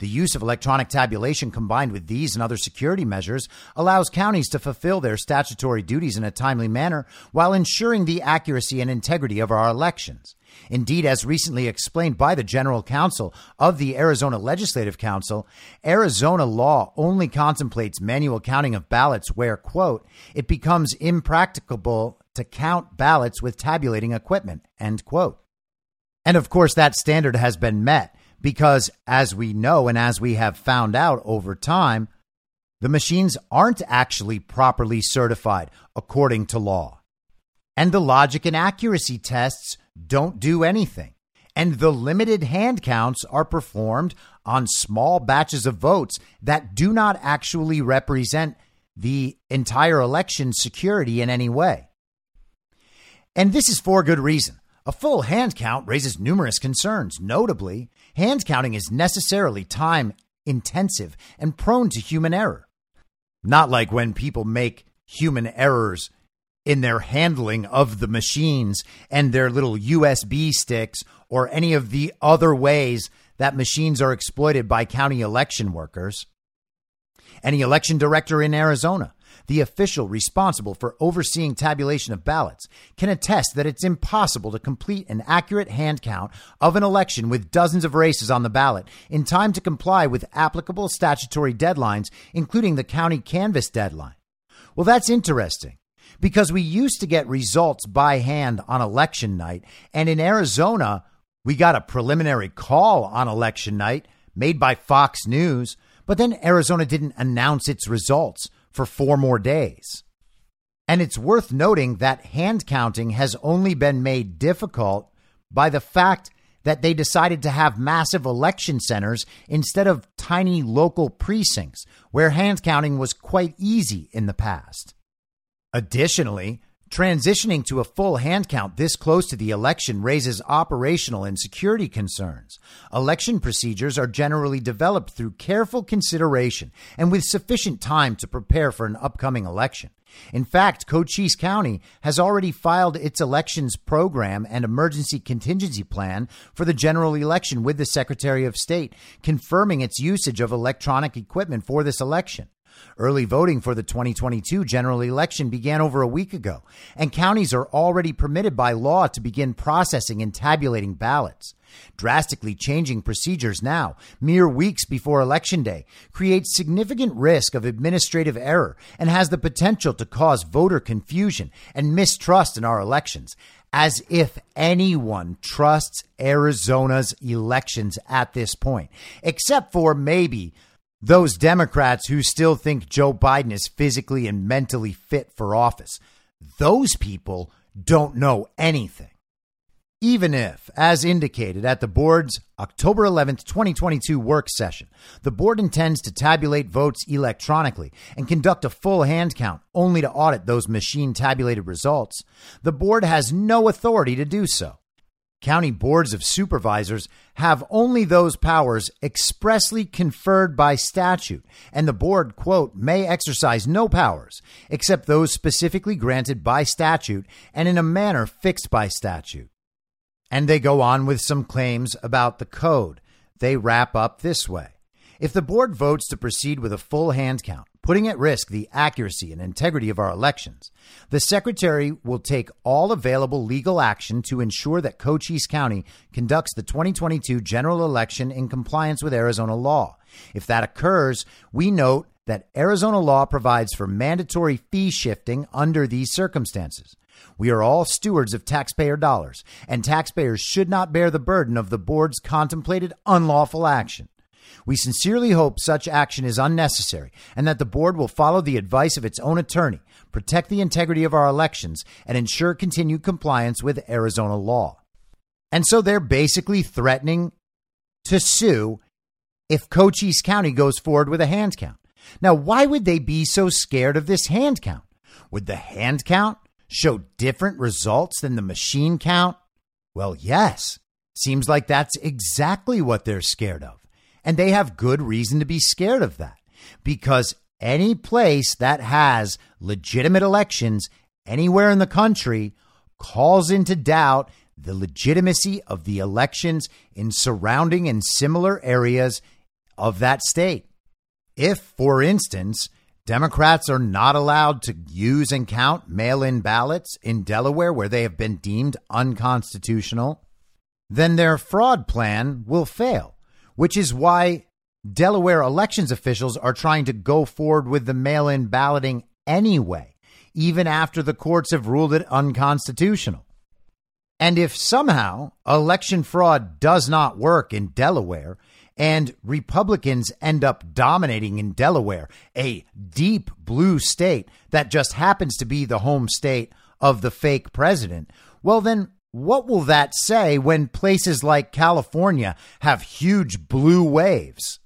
The use of electronic tabulation combined with these and other security measures allows counties to fulfill their statutory duties in a timely manner while ensuring the accuracy and integrity of our elections. Indeed, as recently explained by the General Counsel of the Arizona Legislative Council, Arizona law only contemplates manual counting of ballots where, quote, it becomes impracticable to count ballots with tabulating equipment, end quote. And of course, that standard has been met. Because as we know, and as we have found out over time, the machines aren't actually properly certified according to law. And the logic and accuracy tests don't do anything. And the limited hand counts are performed on small batches of votes that do not actually represent the entire election security in any way. And this is for good reason. A full hand count raises numerous concerns. Notably, hand counting is necessarily time intensive and prone to human error. Not like when people make human errors in their handling of the machines and their little USB sticks or any of the other ways that machines are exploited by county election workers. Any election director in Arizona, the official responsible for overseeing tabulation of ballots, can attest that it's impossible to complete an accurate hand count of an election with dozens of races on the ballot in time to comply with applicable statutory deadlines, including the county canvass deadline. Well, that's interesting because we used to get results by hand on election night. And in Arizona, we got a preliminary call on election night made by Fox News, but then Arizona didn't announce its results for 4 more days. And it's worth noting that hand counting has only been made difficult by the fact that they decided to have massive election centers instead of tiny local precincts where hand counting was quite easy in the past. Additionally, transitioning to a full hand count this close to the election raises operational and security concerns. Election procedures are generally developed through careful consideration and with sufficient time to prepare for an upcoming election. In fact, Cochise County has already filed its elections program and emergency contingency plan for the general election with the Secretary of State, confirming its usage of electronic equipment for this election. Early voting for the 2022 general election began over a week ago, and counties are already permitted by law to begin processing and tabulating ballots. Drastically changing procedures now, mere weeks before Election Day, creates significant risk of administrative error and has the potential to cause voter confusion and mistrust in our elections, as if anyone trusts Arizona's elections at this point, except for maybe those Democrats who still think Joe Biden is physically and mentally fit for office. Those people don't know anything. Even if, as indicated at the board's October 11th, 2022 work session, the board intends to tabulate votes electronically and conduct a full hand count only to audit those machine tabulated results, the board has no authority to do so. County boards of supervisors have only those powers expressly conferred by statute, and the board, quote, may exercise no powers except those specifically granted by statute and in a manner fixed by statute, And they go on with some claims about the code. They wrap up this way. If the board votes to proceed with a full hand count, putting at risk the accuracy and integrity of our elections, the secretary will take all available legal action to ensure that Cochise County conducts the 2022 general election in compliance with Arizona law. If that occurs, we note that Arizona law provides for mandatory fee shifting under these circumstances. We are all stewards of taxpayer dollars, and taxpayers should not bear the burden of the board's contemplated unlawful action. We sincerely hope such action is unnecessary and that the board will follow the advice of its own attorney, protect the integrity of our elections, and ensure continued compliance with Arizona law. And so they're basically threatening to sue if Cochise County goes forward with a hand count. Now, why would they be so scared of this hand count? Would the hand count show different results than the machine count? Well, yes. Seems like that's exactly what they're scared of. And they have good reason to be scared of that, because any place that has legitimate elections anywhere in the country calls into doubt the legitimacy of the elections in surrounding and similar areas of that state. If, for instance, Democrats are not allowed to use and count mail-in ballots in Delaware, where they have been deemed unconstitutional, then their fraud plan will fail. Which is why Delaware elections officials are trying to go forward with the mail-in balloting anyway, even after the courts have ruled it unconstitutional. And if somehow election fraud does not work in Delaware and Republicans end up dominating in Delaware, a deep blue state that just happens to be the home state of the fake president, well, then what will that say when places like California have huge blue waves?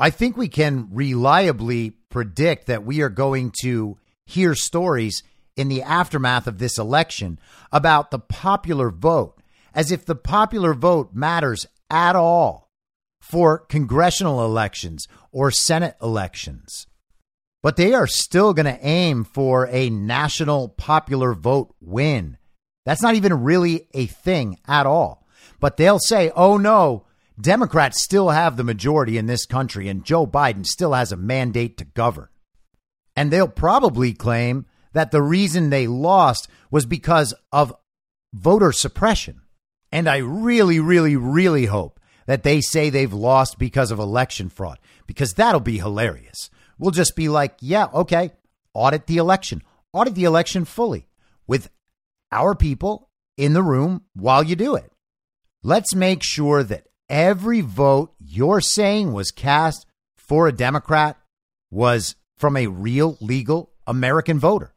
I think we can reliably predict that we are going to hear stories in the aftermath of this election about the popular vote, as if the popular vote matters at all for congressional elections or Senate elections. But they are still going to aim for a national popular vote win. That's not even really a thing at all. But they'll say, oh, no, Democrats still have the majority in this country and Joe Biden still has a mandate to govern. And they'll probably claim that the reason they lost was because of voter suppression. And I really hope that they say they've lost because of election fraud, because that'll be hilarious. We'll just be like, yeah, OK, audit the election fully with our people in the room while you do it. Let's make sure that every vote you're saying was cast for a Democrat was from a real, legal American voter.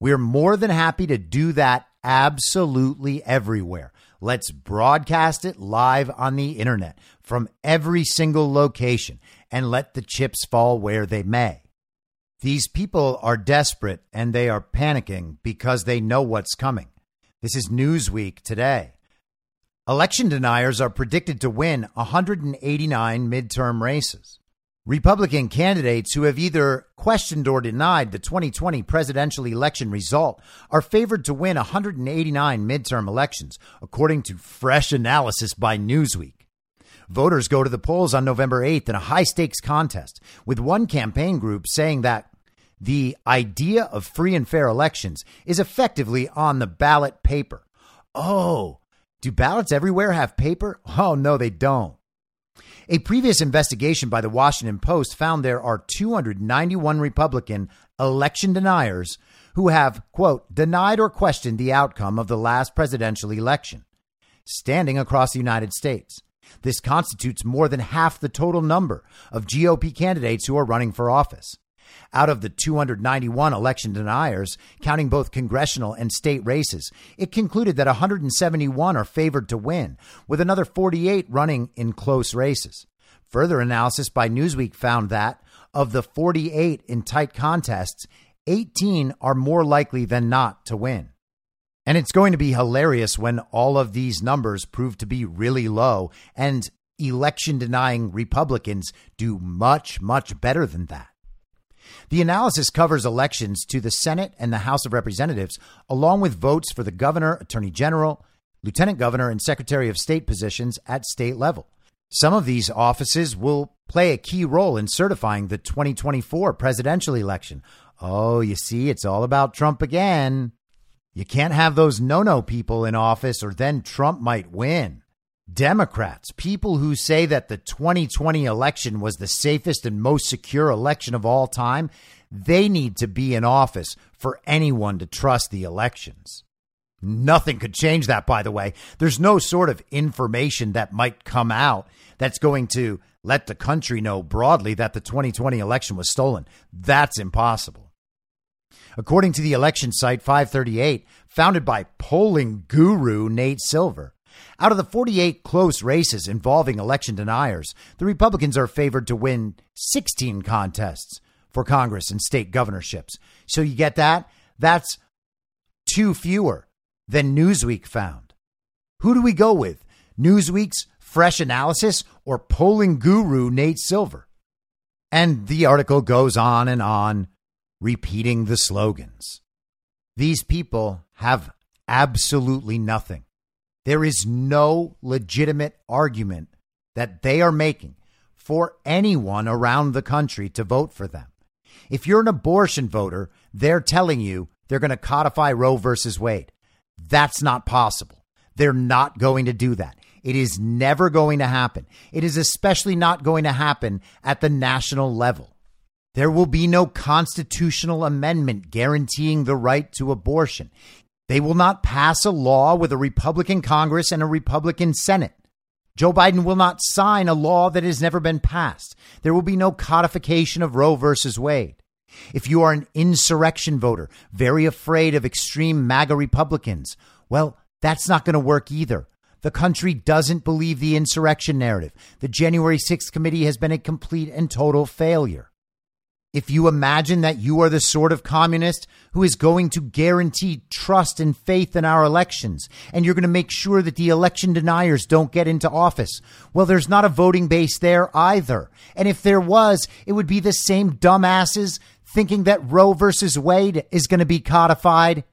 We're more than happy to do that absolutely everywhere. Let's broadcast it live on the internet from every single location and let the chips fall where they may. These people are desperate and they are panicking because they know what's coming. This is Newsweek today. Election deniers are predicted to win 189 midterm races. Republican candidates who have either questioned or denied the 2020 presidential election result are favored to win 189 midterm elections, according to fresh analysis by Newsweek. Voters go to the polls on November 8th in a high-stakes contest, with one campaign group saying that the idea of free and fair elections is effectively on the ballot paper. Oh, do ballots everywhere have paper? Oh, no, they don't. A previous investigation by the Washington Post found there are 291 Republican election deniers who have, quote, denied or questioned the outcome of the last presidential election, standing across the United States. This constitutes more than half the total number of GOP candidates who are running for office. Out of the 291 election deniers, counting both congressional and state races, it concluded that 171 are favored to win, with another 48 running in close races. Further analysis by Newsweek found that of the 48 in tight contests, 18 are more likely than not to win. And it's going to be hilarious when all of these numbers prove to be really low and election-denying Republicans do much, much better than that. The analysis covers elections to the Senate and the House of Representatives, along with votes for the governor, attorney general, lieutenant governor, and secretary of state positions at state level. Some of these offices will play a key role in certifying the 2024 presidential election. Oh, you see, it's all about Trump again. You can't have those no-no people in office, or then Trump might win. Democrats, people who say that the 2020 election was the safest and most secure election of all time, they need to be in office for anyone to trust the elections. Nothing could change that, by the way. There's no sort of information that might come out that's going to let the country know broadly that the 2020 election was stolen. That's impossible. According to the election site 538, founded by polling guru Nate Silver, out of the 48 close races involving election deniers, the Republicans are favored to win 16 contests for Congress and state governorships. So you get that? That's two fewer than Newsweek found. Who do we go with? Newsweek's fresh analysis or polling guru Nate Silver? And the article goes on and on, repeating the slogans. These people have absolutely nothing. There is no legitimate argument that they are making for anyone around the country to vote for them. If you're an abortion voter, they're telling you they're going to codify Roe versus Wade. That's not possible. They're not going to do that. It is never going to happen. It is especially not going to happen at the national level. There will be no constitutional amendment guaranteeing the right to abortion. They will not pass a law with a Republican Congress and a Republican Senate. Joe Biden will not sign a law that has never been passed. There will be no codification of Roe versus Wade. If you are an insurrection voter, very afraid of extreme MAGA Republicans, well, that's not going to work either. The country doesn't believe the insurrection narrative. The January 6th committee has been a complete and total failure. If you imagine that you are the sort of communist who is going to guarantee trust and faith in our elections, and you're going to make sure that the election deniers don't get into office, well, there's not a voting base there either. And if there was, it would be the same dumbasses thinking that Roe versus Wade is going to be codified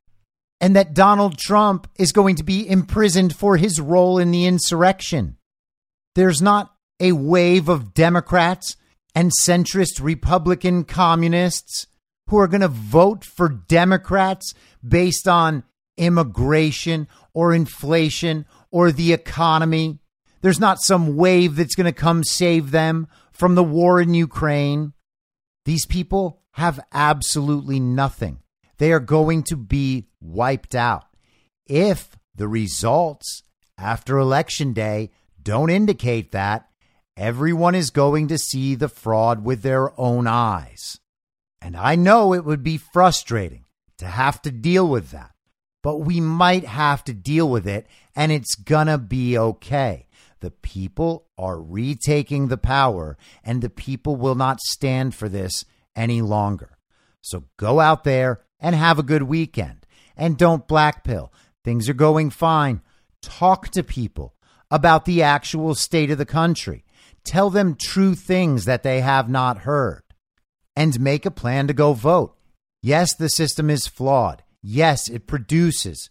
and that Donald Trump is going to be imprisoned for his role in the insurrection. There's not a wave of Democrats and centrist Republican communists who are going to vote for Democrats based on immigration or inflation or the economy. There's not some wave that's going to come save them from the war in Ukraine. These people have absolutely nothing. They are going to be wiped out. If the results after Election Day don't indicate that, everyone is going to see the fraud with their own eyes. And I know it would be frustrating to have to deal with that, but we might have to deal with it, and it's gonna be okay. The people are retaking the power, and the people will not stand for this any longer. So go out there and have a good weekend, and don't blackpill. Things are going fine. Talk to people about the actual state of the country. Tell them true things that they have not heard, and make a plan to go vote. Yes, the system is flawed. Yes, it produces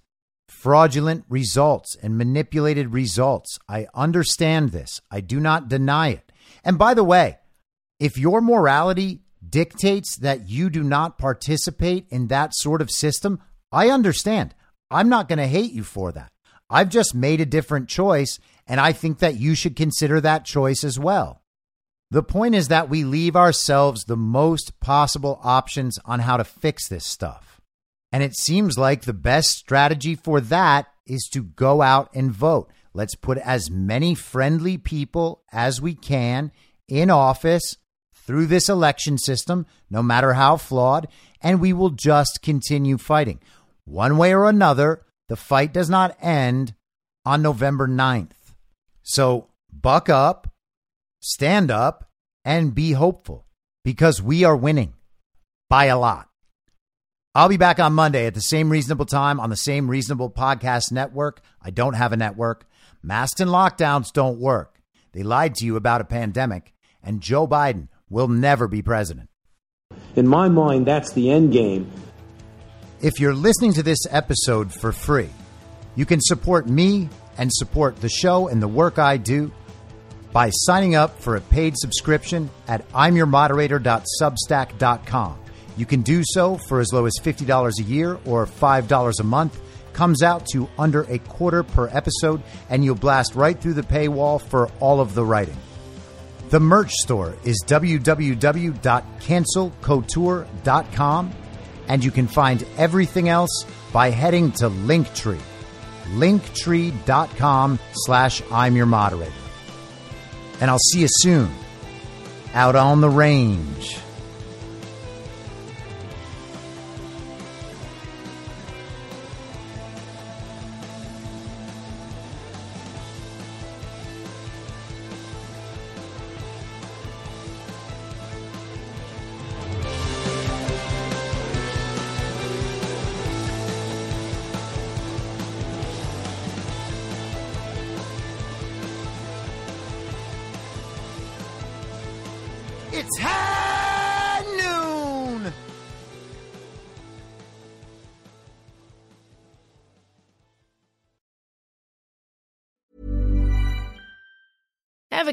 fraudulent results and manipulated results. I understand this. I do not deny it. And by the way, if your morality dictates that you do not participate in that sort of system, I understand. I'm not going to hate you for that. I've just made a different choice, and I think that you should consider that choice as well. The point is that we leave ourselves the most possible options on how to fix this stuff. And it seems like the best strategy for that is to go out and vote. Let's put as many friendly people as we can in office through this election system, no matter how flawed, and we will just continue fighting. One way or another, the fight does not end on November 9th. So buck up, stand up, and be hopeful, because we are winning by a lot. I'll be back on Monday at the same reasonable time on the same reasonable podcast network. I don't have a network. Masks and lockdowns don't work. They lied to you about a pandemic, and Joe Biden will never be president. In my mind, that's the end game. If you're listening to this episode for free, You can support me and support the show and the work I do by signing up for a paid subscription at imyourmoderator.substack.com. You can do so for as low as $50 a year or $5 a month. Comes out to under a quarter per episode, and you'll blast right through the paywall for all of the writing. The merch store is www.cancelcouture.com, and you can find everything else by heading to Linktree, linktree.com/I'mYourModerator. And I'll see you soon out on the range. Ever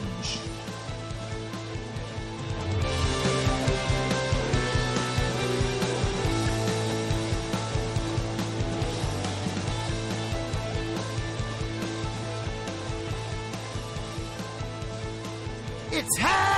It's hell!